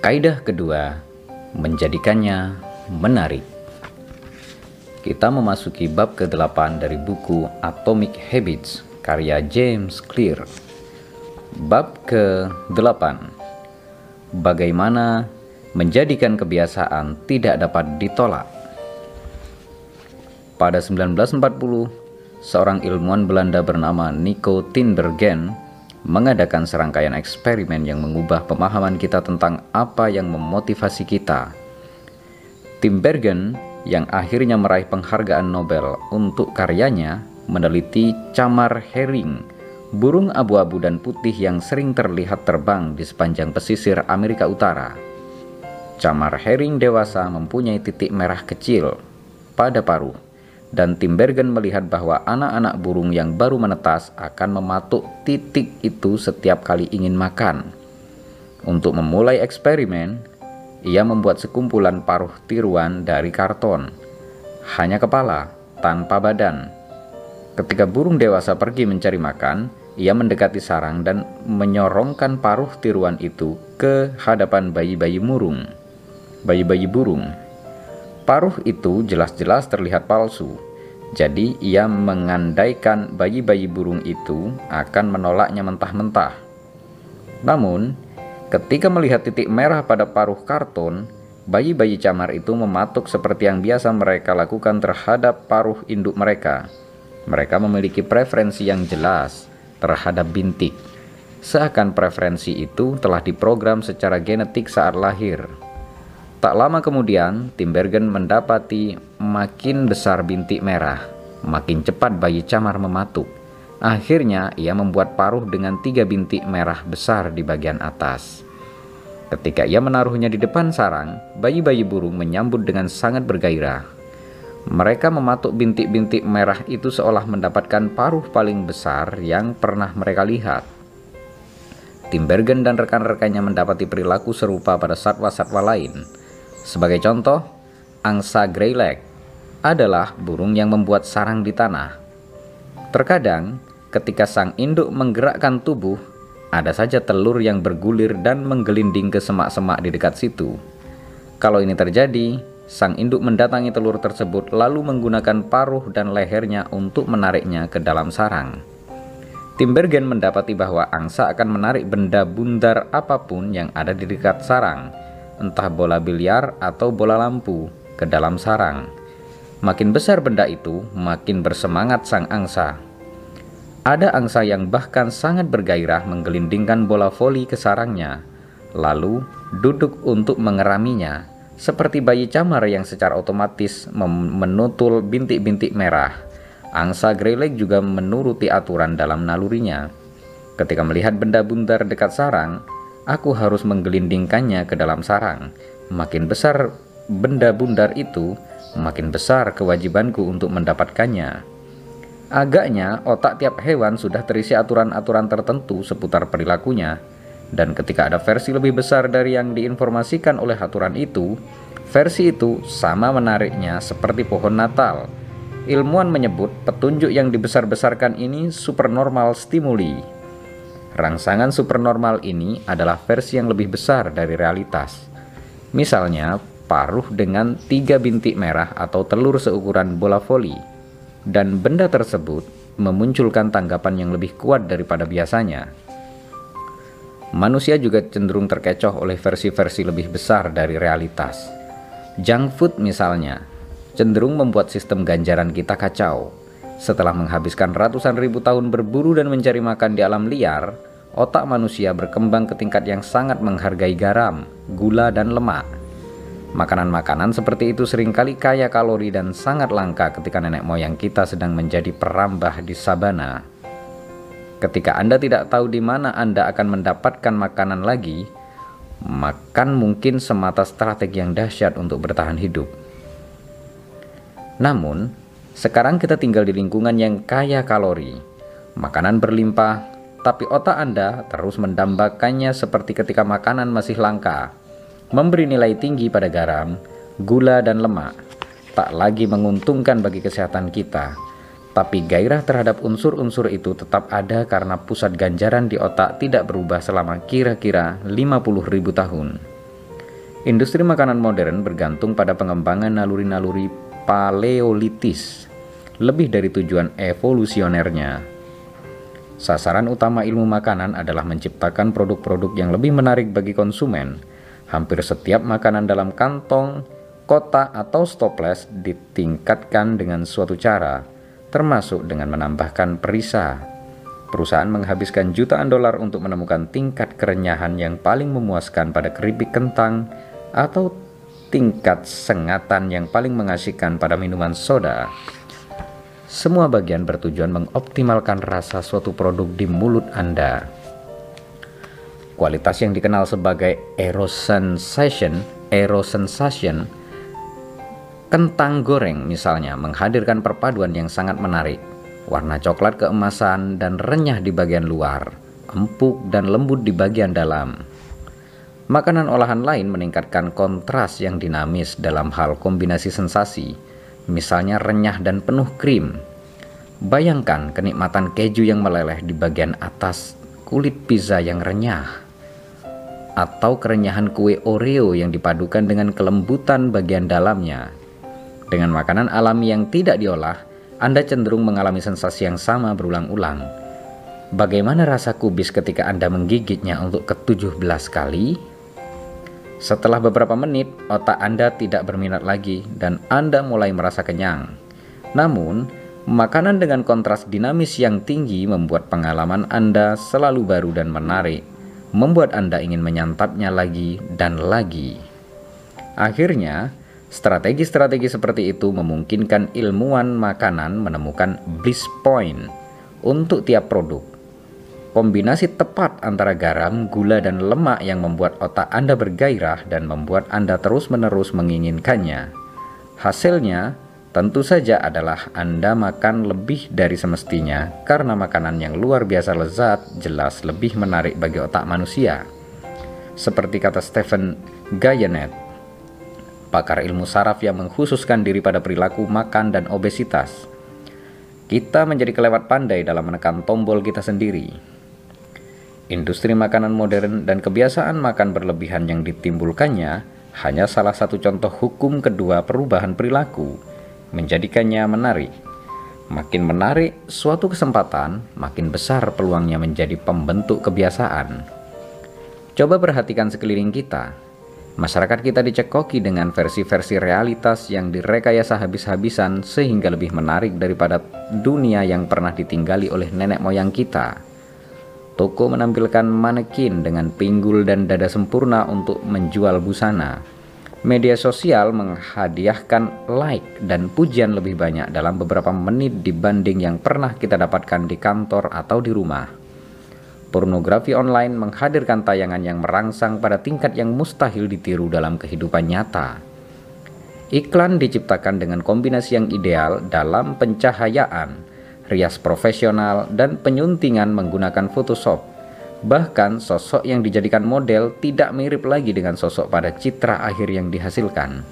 Kaidah kedua, menjadikannya menarik. Kita memasuki bab ke-8 dari buku Atomic Habits karya James Clear. Bab ke-8, bagaimana menjadikan kebiasaan tidak dapat ditolak. Pada 1940, seorang ilmuwan Belanda bernama Nico Tinbergen mengadakan serangkaian eksperimen yang mengubah pemahaman kita tentang apa yang memotivasi kita. Tinbergen, yang akhirnya meraih penghargaan Nobel untuk karyanya, meneliti camar herring, burung abu-abu dan putih yang sering terlihat terbang di sepanjang pesisir Amerika Utara. Camar herring dewasa mempunyai titik merah kecil pada paruh, dan Tinbergen melihat bahwa anak-anak burung yang baru menetas akan mematuk titik itu setiap kali ingin makan. Untuk memulai eksperimen, ia membuat sekumpulan paruh tiruan dari karton, hanya kepala, tanpa badan. Ketika burung dewasa pergi mencari makan, ia mendekati sarang dan menyorongkan paruh tiruan itu ke hadapan bayi-bayi burung. Paruh itu jelas-jelas terlihat palsu, jadi ia mengandaikan bayi-bayi burung itu akan menolaknya mentah-mentah. Namun, ketika melihat titik merah pada paruh karton, bayi-bayi camar itu mematuk seperti yang biasa mereka lakukan terhadap paruh induk mereka. Mereka memiliki preferensi yang jelas terhadap bintik, seakan preferensi itu telah diprogram secara genetik saat lahir. Tak lama kemudian, Tinbergen mendapati makin besar bintik merah, makin cepat bayi camar mematuk. Akhirnya, ia membuat paruh dengan 3 bintik merah besar di bagian atas. Ketika ia menaruhnya di depan sarang, bayi-bayi burung menyambut dengan sangat bergairah. Mereka mematuk bintik-bintik merah itu seolah mendapatkan paruh paling besar yang pernah mereka lihat. Tinbergen dan rekan-rekannya mendapati perilaku serupa pada satwa-satwa lain. Sebagai contoh, angsa greylag adalah burung yang membuat sarang di tanah. Terkadang, ketika sang induk menggerakkan tubuh, ada saja telur yang bergulir dan menggelinding ke semak-semak di dekat situ. Kalau ini terjadi, sang induk mendatangi telur tersebut lalu menggunakan paruh dan lehernya untuk menariknya ke dalam sarang. Tinbergen mendapati bahwa angsa akan menarik benda bundar apapun yang ada di dekat sarang, entah bola biliar atau bola lampu, ke dalam sarang. Makin besar benda itu, makin bersemangat sang angsa. Ada angsa yang bahkan sangat bergairah menggelindingkan bola voli ke sarangnya, lalu duduk untuk mengeraminya, seperti bayi camar yang secara otomatis menutul bintik-bintik merah. Angsa greylag juga menuruti aturan dalam nalurinya. Ketika melihat benda bundar dekat sarang, aku harus menggelindingkannya ke dalam sarang. Makin besar benda bundar itu, makin besar kewajibanku untuk mendapatkannya. Agaknya otak tiap hewan sudah terisi aturan-aturan tertentu seputar perilakunya, dan ketika ada versi lebih besar dari yang diinformasikan oleh aturan itu, versi itu sama menariknya seperti pohon Natal. Ilmuwan menyebut petunjuk yang dibesar-besarkan ini supernormal stimuli. Rangsangan supernormal ini adalah versi yang lebih besar dari realitas. Misalnya, paruh dengan 3 bintik merah atau telur seukuran bola voli. Dan benda tersebut memunculkan tanggapan yang lebih kuat daripada biasanya. Manusia juga cenderung terkecoh oleh versi-versi lebih besar dari realitas. Junk food misalnya, cenderung membuat sistem ganjaran kita kacau. Setelah menghabiskan ratusan ribu tahun berburu dan mencari makan di alam liar, otak manusia berkembang ke tingkat yang sangat menghargai garam, gula, dan lemak. Makanan-makanan seperti itu seringkali kaya kalori dan sangat langka ketika nenek moyang kita sedang menjadi perambah di sabana. Ketika Anda tidak tahu di mana Anda akan mendapatkan makanan lagi, makan mungkin semata strategi yang dahsyat untuk bertahan hidup. Namun, sekarang kita tinggal di lingkungan yang kaya kalori. Makanan berlimpah, tapi otak Anda terus mendambakannya seperti ketika makanan masih langka, memberi nilai tinggi pada garam, gula, dan lemak. Tak lagi menguntungkan bagi kesehatan kita, tapi gairah terhadap unsur-unsur itu tetap ada karena pusat ganjaran di otak tidak berubah selama kira-kira 50.000 tahun. Industri makanan modern bergantung pada pengembangan naluri-naluri paleolitis, lebih dari tujuan evolusionernya. Sasaran utama ilmu makanan adalah menciptakan produk-produk yang lebih menarik bagi konsumen. Hampir setiap makanan dalam kantong, kotak, atau stoples ditingkatkan dengan suatu cara, termasuk dengan menambahkan perisa. Perusahaan menghabiskan jutaan dolar untuk menemukan tingkat kerenyahan yang paling memuaskan pada keripik kentang atau tingkat sengatan yang paling mengasihkan pada minuman soda. Semua bagian bertujuan mengoptimalkan rasa suatu produk di mulut Anda. Kualitas yang dikenal sebagai aerosensation, kentang goreng misalnya, menghadirkan perpaduan yang sangat menarik. Warna coklat keemasan dan renyah di bagian luar, empuk dan lembut di bagian dalam. Makanan olahan lain meningkatkan kontras yang dinamis dalam hal kombinasi sensasi, misalnya renyah dan penuh krim. Bayangkan kenikmatan keju yang meleleh di bagian atas kulit pizza yang renyah, atau kerenyahan kue Oreo yang dipadukan dengan kelembutan bagian dalamnya. Dengan makanan alami yang tidak diolah, Anda cenderung mengalami sensasi yang sama berulang-ulang. Bagaimana rasa kubis ketika Anda menggigitnya untuk ke-17 kali? Setelah beberapa menit, otak Anda tidak berminat lagi dan Anda mulai merasa kenyang. Namun, makanan dengan kontras dinamis yang tinggi membuat pengalaman Anda selalu baru dan menarik, membuat Anda ingin menyantapnya lagi dan lagi. Akhirnya, strategi-strategi seperti itu memungkinkan ilmuwan makanan menemukan bliss point untuk tiap produk. Kombinasi tepat antara garam, gula, dan lemak yang membuat otak Anda bergairah dan membuat Anda terus-menerus menginginkannya. Hasilnya tentu saja adalah Anda makan lebih dari semestinya, karena makanan yang luar biasa lezat jelas lebih menarik bagi otak manusia. Seperti kata Stephen Guyenet, pakar ilmu saraf yang mengkhususkan diri pada perilaku makan dan obesitas, kita menjadi kelewat pandai dalam menekan tombol kita sendiri. Industri makanan modern dan kebiasaan makan berlebihan yang ditimbulkannya hanya salah satu contoh hukum kedua perubahan perilaku, menjadikannya menarik. Makin menarik suatu kesempatan, makin besar peluangnya menjadi pembentuk kebiasaan. Coba perhatikan sekeliling kita. Masyarakat kita dicekoki dengan versi-versi realitas yang direkayasa habis-habisan sehingga lebih menarik daripada dunia yang pernah ditinggali oleh nenek moyang kita. Toko menampilkan manekin dengan pinggul dan dada sempurna untuk menjual busana. Media sosial menghadiahkan like dan pujian lebih banyak dalam beberapa menit dibanding yang pernah kita dapatkan di kantor atau di rumah. Pornografi online menghadirkan tayangan yang merangsang pada tingkat yang mustahil ditiru dalam kehidupan nyata. Iklan diciptakan dengan kombinasi yang ideal dalam pencahayaan, rias profesional, dan penyuntingan menggunakan Photoshop. Bahkan sosok yang dijadikan model tidak mirip lagi dengan sosok pada citra akhir yang dihasilkan.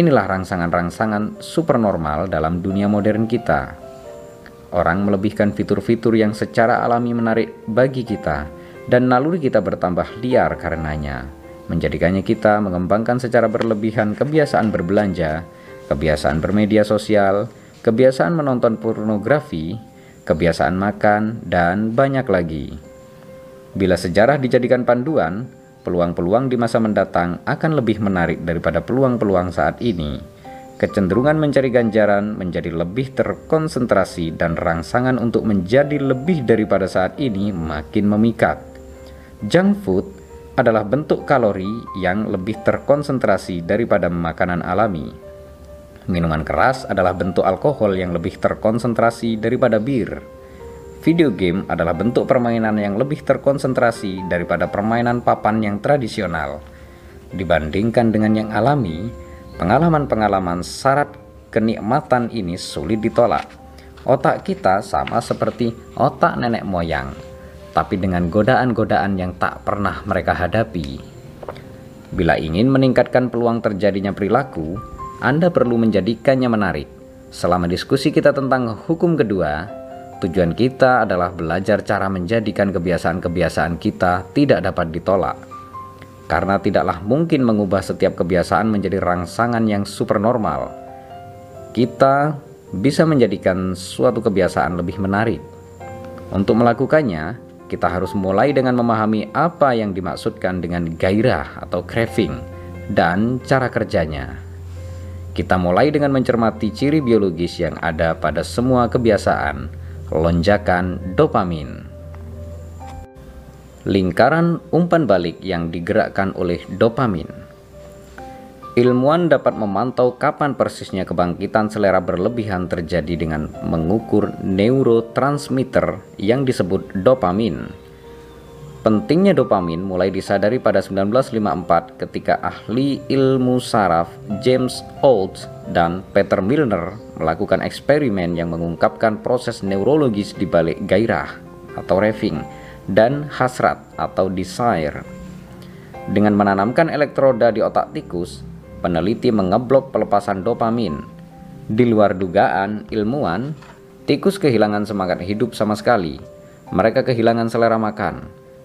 Inilah rangsangan-rangsangan supernormal dalam dunia modern kita. Orang melebihkan fitur-fitur yang secara alami menarik bagi kita, dan naluri kita bertambah liar karenanya, menjadikannya kita mengembangkan secara berlebihan kebiasaan berbelanja, kebiasaan bermedia sosial, kebiasaan menonton pornografi, kebiasaan makan, dan banyak lagi. Bila sejarah dijadikan panduan, peluang-peluang di masa mendatang akan lebih menarik daripada peluang-peluang saat ini. Kecenderungan mencari ganjaran menjadi lebih terkonsentrasi dan rangsangan untuk menjadi lebih daripada saat ini makin memikat. Junk food adalah bentuk kalori yang lebih terkonsentrasi daripada makanan alami. Minuman keras adalah bentuk alkohol yang lebih terkonsentrasi daripada bir. Video game adalah bentuk permainan yang lebih terkonsentrasi daripada permainan papan yang tradisional. Dibandingkan dengan yang alami, pengalaman-pengalaman syarat kenikmatan ini sulit ditolak. Otak kita sama seperti otak nenek moyang, tapi dengan godaan-godaan yang tak pernah mereka hadapi. Bila ingin meningkatkan peluang terjadinya perilaku, Anda perlu menjadikannya menarik. Selama diskusi kita tentang hukum kedua, tujuan kita adalah belajar cara menjadikan kebiasaan-kebiasaan kita tidak dapat ditolak. karena tidaklah mungkin mengubah setiap kebiasaan menjadi rangsangan yang supernormal. Kita bisa menjadikan suatu kebiasaan lebih menarik. Untuk melakukannya, kita harus mulai dengan memahami apa yang dimaksudkan dengan gairah atau craving dan cara kerjanya. Kita mulai dengan mencermati ciri biologis yang ada pada semua kebiasaan, lonjakan dopamin. Lingkaran umpan balik yang digerakkan oleh dopamin. Ilmuwan dapat memantau kapan persisnya kebangkitan selera berlebihan terjadi dengan mengukur neurotransmitter yang disebut dopamin. Pentingnya dopamin mulai disadari pada 1954 ketika ahli ilmu saraf James Olds dan Peter Milner melakukan eksperimen yang mengungkapkan proses neurologis di balik gairah atau craving dan hasrat atau desire. Dengan menanamkan elektroda di otak tikus, peneliti mengeblok pelepasan dopamin. Di luar dugaan ilmuwan, tikus kehilangan semangat hidup sama sekali. Mereka kehilangan selera makan.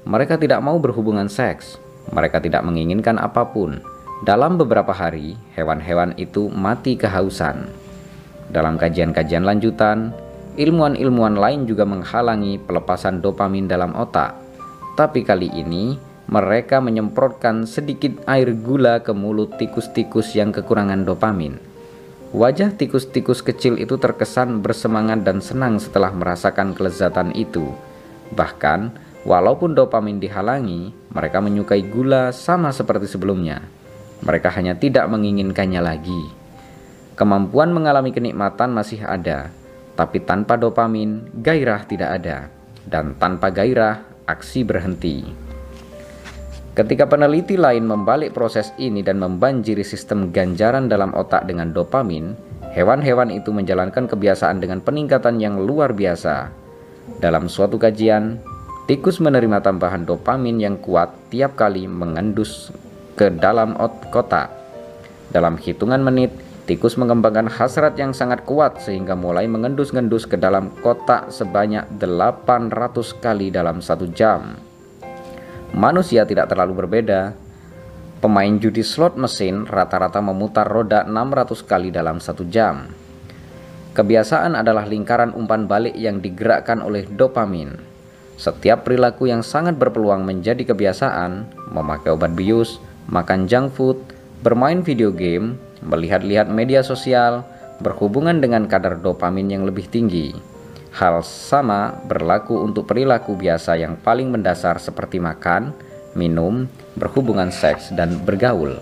Mereka tidak mau berhubungan seks. Mereka tidak menginginkan apapun. Dalam beberapa hari, hewan-hewan itu mati kehausan. Dalam kajian-kajian lanjutan, ilmuwan-ilmuwan lain juga menghalangi pelepasan dopamin dalam otak. Tapi kali ini, mereka menyemprotkan sedikit air gula ke mulut tikus-tikus yang kekurangan dopamin. Wajah tikus-tikus kecil itu terkesan bersemangat dan senang setelah merasakan kelezatan itu. Bahkan, walaupun dopamin dihalangi, mereka menyukai gula sama seperti sebelumnya. Mereka hanya tidak menginginkannya lagi. Kemampuan mengalami kenikmatan masih ada. Tapi tanpa dopamin, gairah tidak ada, dan tanpa gairah, aksi berhenti. Ketika peneliti lain membalik proses ini dan membanjiri sistem ganjaran dalam otak dengan dopamin, hewan-hewan itu menjalankan kebiasaan dengan peningkatan yang luar biasa. Dalam suatu kajian, tikus menerima tambahan dopamin yang kuat tiap kali mengendus ke dalam kotak. Dalam hitungan menit, tikus mengembangkan hasrat yang sangat kuat sehingga mulai mengendus-ngendus ke dalam kotak sebanyak 800 kali dalam 1 jam. Manusia tidak terlalu berbeda. Pemain judi slot mesin rata-rata memutar roda 600 kali dalam 1 jam. Kebiasaan adalah lingkaran umpan balik yang digerakkan oleh dopamin. Setiap perilaku yang sangat berpeluang menjadi kebiasaan, memakai obat bius, makan junk food, bermain video game, melihat-lihat media sosial, berhubungan dengan kadar dopamin yang lebih tinggi. Hal sama berlaku untuk perilaku biasa yang paling mendasar seperti makan, minum, berhubungan seks, dan bergaul.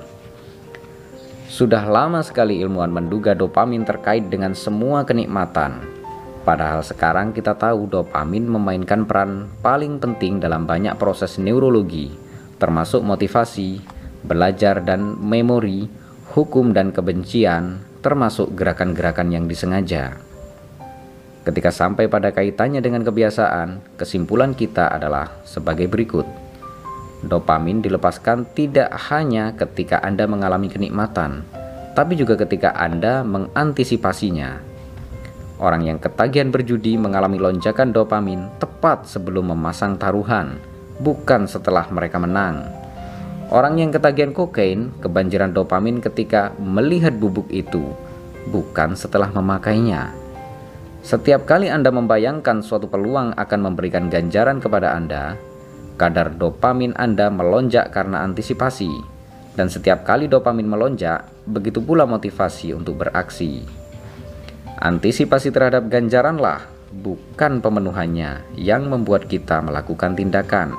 Sudah lama sekali ilmuwan menduga dopamin terkait dengan semua kenikmatan. Padahal sekarang kita tahu dopamin memainkan peran paling penting dalam banyak proses neurologi, termasuk motivasi, belajar, dan memori, hukum dan kebencian, termasuk gerakan-gerakan yang disengaja. Ketika sampai pada kaitannya dengan kebiasaan, kesimpulan kita adalah sebagai berikut. Dopamin dilepaskan tidak hanya ketika Anda mengalami kenikmatan, tapi juga ketika Anda mengantisipasinya. Orang yang ketagihan berjudi mengalami lonjakan dopamin tepat sebelum memasang taruhan, bukan setelah mereka menang. Orang yang ketagihan kokain kebanjiran dopamin ketika melihat bubuk itu, bukan setelah memakainya. Setiap kali Anda membayangkan suatu peluang akan memberikan ganjaran kepada Anda, kadar dopamin Anda melonjak karena antisipasi. Dan setiap kali dopamin melonjak, begitu pula motivasi untuk beraksi. Antisipasi terhadap ganjaranlah, bukan pemenuhannya, yang membuat kita melakukan tindakan.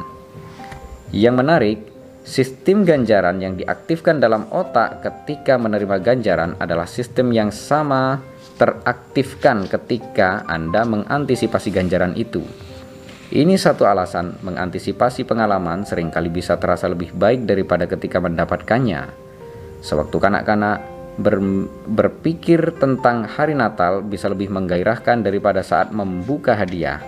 Yang menarik, sistem ganjaran yang diaktifkan dalam otak ketika menerima ganjaran adalah sistem yang sama teraktifkan ketika Anda mengantisipasi ganjaran itu. Ini satu alasan mengantisipasi pengalaman seringkali bisa terasa lebih baik daripada ketika mendapatkannya. Sewaktu kanak-kanak berpikir tentang hari Natal bisa lebih menggairahkan daripada saat membuka hadiah.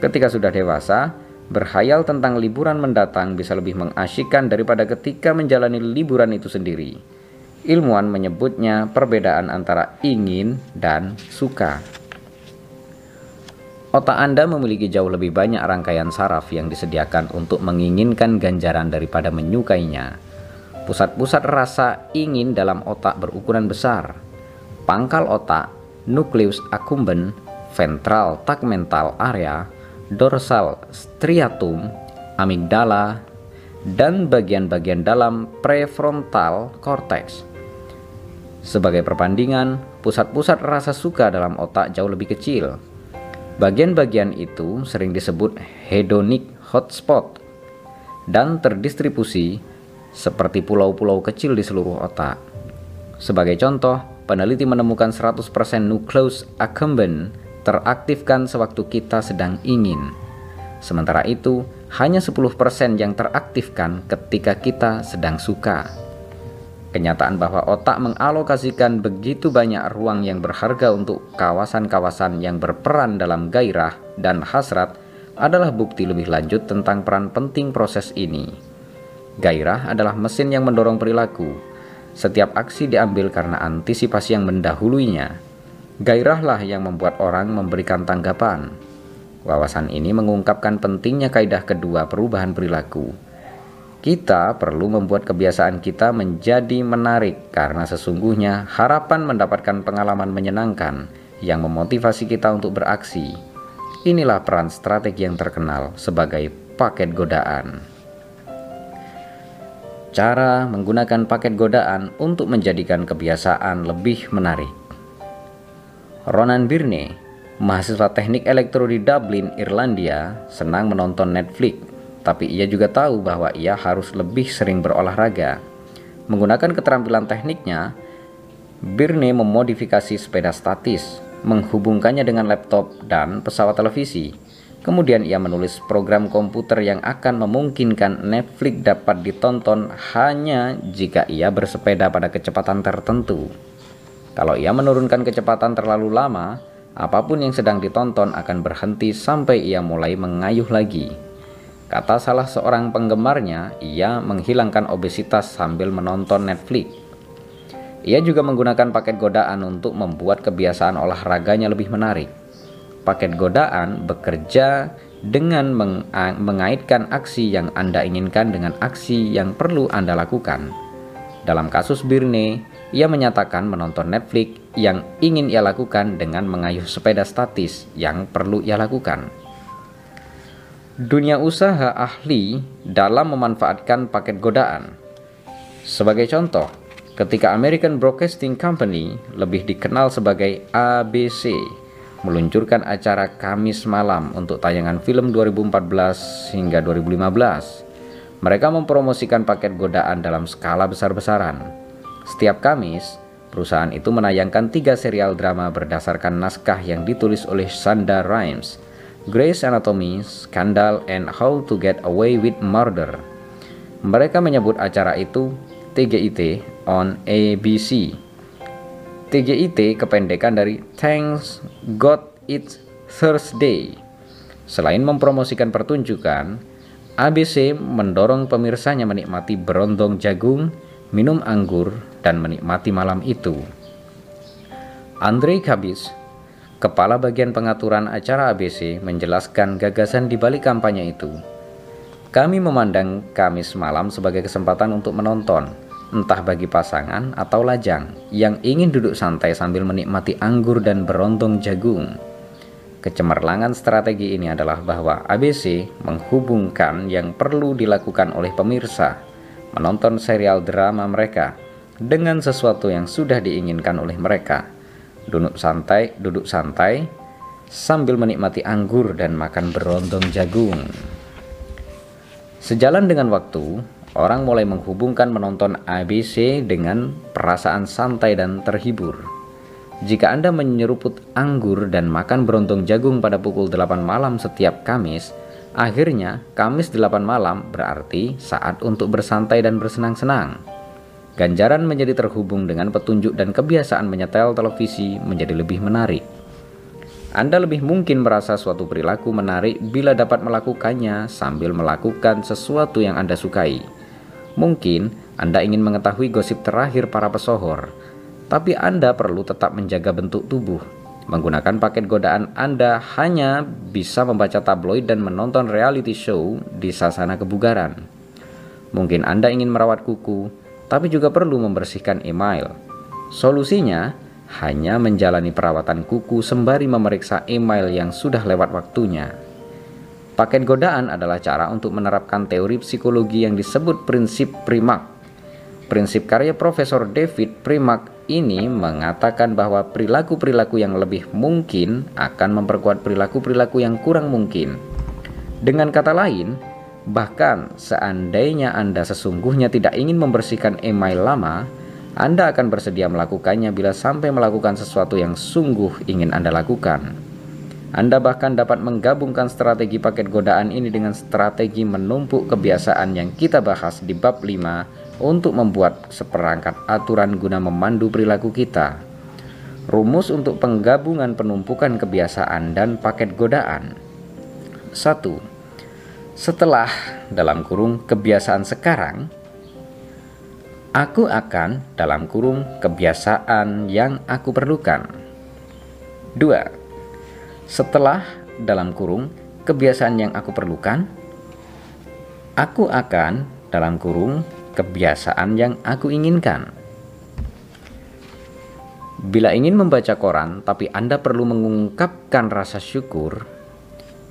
Ketika sudah dewasa, berhayal tentang liburan mendatang bisa lebih mengasyikkan daripada ketika menjalani liburan itu sendiri. Ilmuwan menyebutnya perbedaan antara ingin dan suka. Otak Anda memiliki jauh lebih banyak rangkaian saraf yang disediakan untuk menginginkan ganjaran daripada menyukainya. Pusat-pusat rasa ingin dalam otak berukuran besar. Pangkal otak, nucleus accumbens, ventral tegmental area, dorsal striatum, amigdala, dan bagian-bagian dalam prefrontal cortex. Sebagai perbandingan, pusat-pusat rasa suka dalam otak jauh lebih kecil. Bagian-bagian itu sering disebut hedonic hotspot dan terdistribusi seperti pulau-pulau kecil di seluruh otak. Sebagai contoh, peneliti menemukan 100% nucleus accumbens teraktifkan sewaktu kita sedang ingin. Sementara itu, hanya 10% yang teraktifkan ketika kita sedang suka. Kenyataan bahwa otak mengalokasikan begitu banyak ruang yang berharga untuk kawasan-kawasan yang berperan dalam gairah dan hasrat adalah bukti lebih lanjut tentang peran penting proses ini. Gairah adalah mesin yang mendorong perilaku. Setiap aksi diambil karena antisipasi yang mendahuluinya. Gairahlah yang membuat orang memberikan tanggapan. Wawasan ini mengungkapkan pentingnya kaidah kedua perubahan perilaku. Kita perlu membuat kebiasaan kita menjadi menarik karena sesungguhnya harapan mendapatkan pengalaman menyenangkan yang memotivasi kita untuk beraksi. Inilah peran strategi yang terkenal sebagai paket godaan. Cara menggunakan paket godaan untuk menjadikan kebiasaan lebih menarik. Ronan Byrne, mahasiswa teknik elektro di Dublin, Irlandia, senang menonton Netflix. Tapi ia juga tahu bahwa ia harus lebih sering berolahraga. Menggunakan keterampilan tekniknya, Byrne memodifikasi sepeda statis, menghubungkannya dengan laptop dan pesawat televisi. Kemudian ia menulis program komputer yang akan memungkinkan Netflix dapat ditonton hanya jika ia bersepeda pada kecepatan tertentu. Kalau ia menurunkan kecepatan terlalu lama, apapun yang sedang ditonton akan berhenti sampai ia mulai mengayuh lagi. Kata salah seorang penggemarnya, ia menghilangkan obesitas sambil menonton Netflix. Ia juga menggunakan paket godaan untuk membuat kebiasaan olahraganya lebih menarik. Paket godaan bekerja dengan mengaitkan aksi yang Anda inginkan dengan aksi yang perlu Anda lakukan. Dalam kasus Byrne, ia menyatakan menonton Netflix yang ingin ia lakukan dengan mengayuh sepeda statis yang perlu ia lakukan. Dunia usaha ahli dalam memanfaatkan paket godaan. Sebagai contoh, ketika American Broadcasting Company, lebih dikenal sebagai ABC, meluncurkan acara Kamis malam untuk tayangan film 2014 hingga 2015. Mereka mempromosikan paket godaan dalam skala besar-besaran. Setiap Kamis, perusahaan itu menayangkan 3 serial drama berdasarkan naskah yang ditulis oleh Shonda Rhimes, Grey's Anatomy, Scandal, and How to Get Away with Murder. Mereka menyebut acara itu TGIT on ABC. TGIT kependekan dari Thanks God It's Thursday. Selain mempromosikan pertunjukan, ABC mendorong pemirsanya menikmati berondong jagung, minum anggur, dan menikmati malam itu. Andrei Khabis, kepala bagian pengaturan acara ABC, menjelaskan gagasan di balik kampanye itu. Kami memandang Kamis malam sebagai kesempatan untuk menonton, entah bagi pasangan atau lajang yang ingin duduk santai sambil menikmati anggur dan berondong jagung. Kecemerlangan strategi ini adalah bahwa ABC menghubungkan yang perlu dilakukan oleh pemirsa menonton serial drama mereka dengan sesuatu yang sudah diinginkan oleh mereka. Duduk santai sambil menikmati anggur dan makan berondong jagung. Sejalan dengan waktu, orang mulai menghubungkan menonton ABC dengan perasaan santai dan terhibur. Jika Anda menyeruput anggur dan makan berondong jagung pada pukul 8 malam setiap Kamis, akhirnya Kamis 8 malam berarti saat untuk bersantai dan bersenang-senang. Ganjaran menjadi terhubung dengan petunjuk dan kebiasaan menyetel televisi menjadi lebih menarik. Anda lebih mungkin merasa suatu perilaku menarik bila dapat melakukannya sambil melakukan sesuatu yang Anda sukai. Mungkin Anda ingin mengetahui gosip terakhir para pesohor, tapi Anda perlu tetap menjaga bentuk tubuh, Menggunakan paket godaan Anda hanya bisa membaca tabloid dan menonton reality show di sasana kebugaran. Mungkin Anda ingin merawat kuku, tapi juga perlu membersihkan email. Solusinya, hanya menjalani perawatan kuku sembari memeriksa email yang sudah lewat waktunya. Paket godaan adalah cara untuk menerapkan teori psikologi yang disebut prinsip Primack. Prinsip karya Profesor David Primack ini mengatakan bahwa perilaku-perilaku yang lebih mungkin akan memperkuat perilaku-perilaku yang kurang mungkin. Dengan kata lain, bahkan seandainya Anda sesungguhnya tidak ingin membersihkan email lama, Anda akan bersedia melakukannya bila sampai melakukan sesuatu yang sungguh ingin Anda lakukan. Anda bahkan dapat menggabungkan strategi paket godaan ini dengan strategi menumpuk kebiasaan yang kita bahas di bab 5 untuk membuat seperangkat aturan guna memandu perilaku kita. Rumus untuk penggabungan penumpukan kebiasaan dan paket godaan. 1. Setelah (kebiasaan sekarang), aku akan (kebiasaan yang aku perlukan). 2. Setelah (kebiasaan yang aku perlukan), aku akan (kebiasaan yang aku inginkan). Bila ingin membaca koran tapi Anda perlu mengungkapkan rasa syukur,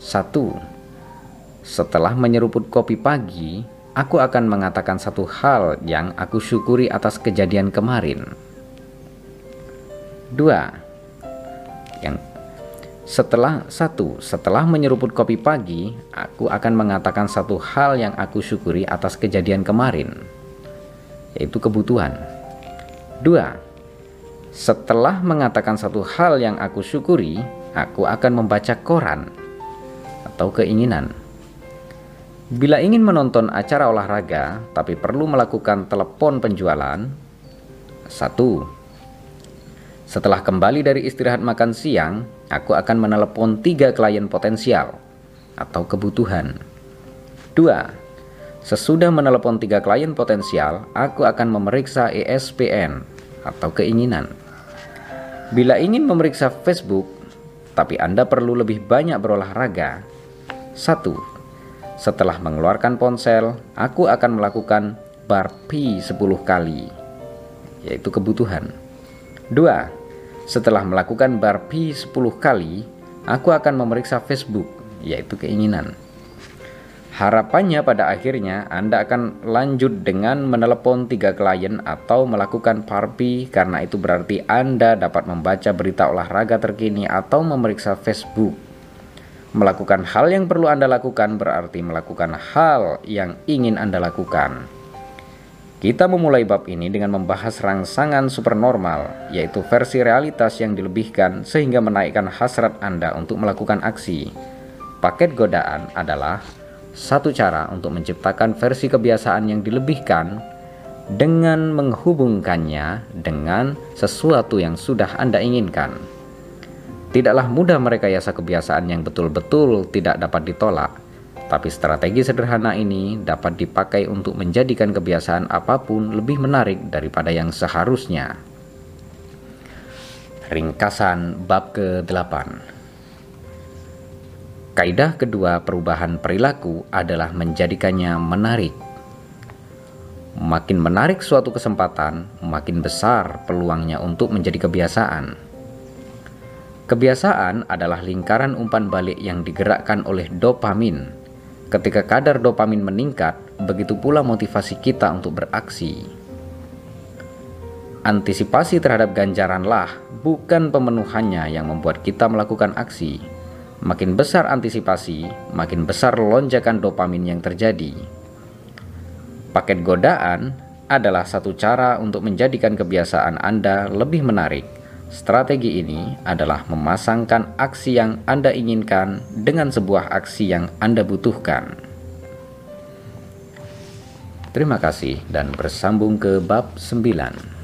1. Setelah menyeruput kopi pagi, aku akan mengatakan satu hal yang aku syukuri atas kejadian kemarin. 2. Setelah menyeruput kopi pagi, aku akan mengatakan satu hal yang aku syukuri atas kejadian kemarin, yaitu kebutuhan. 2. Setelah mengatakan satu hal yang aku syukuri, aku akan membaca koran atau keinginan. Bila ingin menonton acara olahraga, tapi perlu melakukan telepon penjualan, 1. Setelah kembali dari istirahat makan siang, aku akan menelepon 3 klien potensial atau kebutuhan. 2. Sesudah menelepon 3 klien potensial, aku akan memeriksa ESPN atau keinginan. Bila ingin memeriksa Facebook, tapi Anda perlu lebih banyak berolahraga, 1. Setelah mengeluarkan ponsel, aku akan melakukan burpee 10 kali, yaitu kebutuhan. 2. Setelah melakukan burpee 10 kali, aku akan memeriksa Facebook, yaitu keinginan. Harapannya pada akhirnya Anda akan lanjut dengan menelepon 3 klien atau melakukan burpee, karena itu berarti Anda dapat membaca berita olahraga terkini atau memeriksa Facebook. Melakukan hal yang perlu Anda lakukan berarti melakukan hal yang ingin Anda lakukan. Kita memulai bab ini dengan membahas rangsangan supernormal, yaitu versi realitas yang dilebihkan sehingga menaikkan hasrat Anda untuk melakukan aksi. Paket godaan adalah satu cara untuk menciptakan versi kebiasaan yang dilebihkan dengan menghubungkannya dengan sesuatu yang sudah Anda inginkan. Tidaklah mudah merekayasa kebiasaan yang betul-betul tidak dapat ditolak. Tapi strategi sederhana ini dapat dipakai untuk menjadikan kebiasaan apapun lebih menarik daripada yang seharusnya. Ringkasan bab ke-8. Kaidah kedua perubahan perilaku adalah menjadikannya menarik. Makin menarik suatu kesempatan, makin besar peluangnya untuk menjadi kebiasaan. Kebiasaan adalah lingkaran umpan balik yang digerakkan oleh dopamin. Ketika kadar dopamin meningkat, begitu pula motivasi kita untuk beraksi. Antisipasi terhadap ganjaranlah, bukan pemenuhannya, yang membuat kita melakukan aksi. Makin besar antisipasi, makin besar lonjakan dopamin yang terjadi. Paket godaan adalah satu cara untuk menjadikan kebiasaan Anda lebih menarik. Strategi ini adalah memasangkan aksi yang Anda inginkan dengan sebuah aksi yang Anda butuhkan. Terima kasih dan bersambung ke bab 9.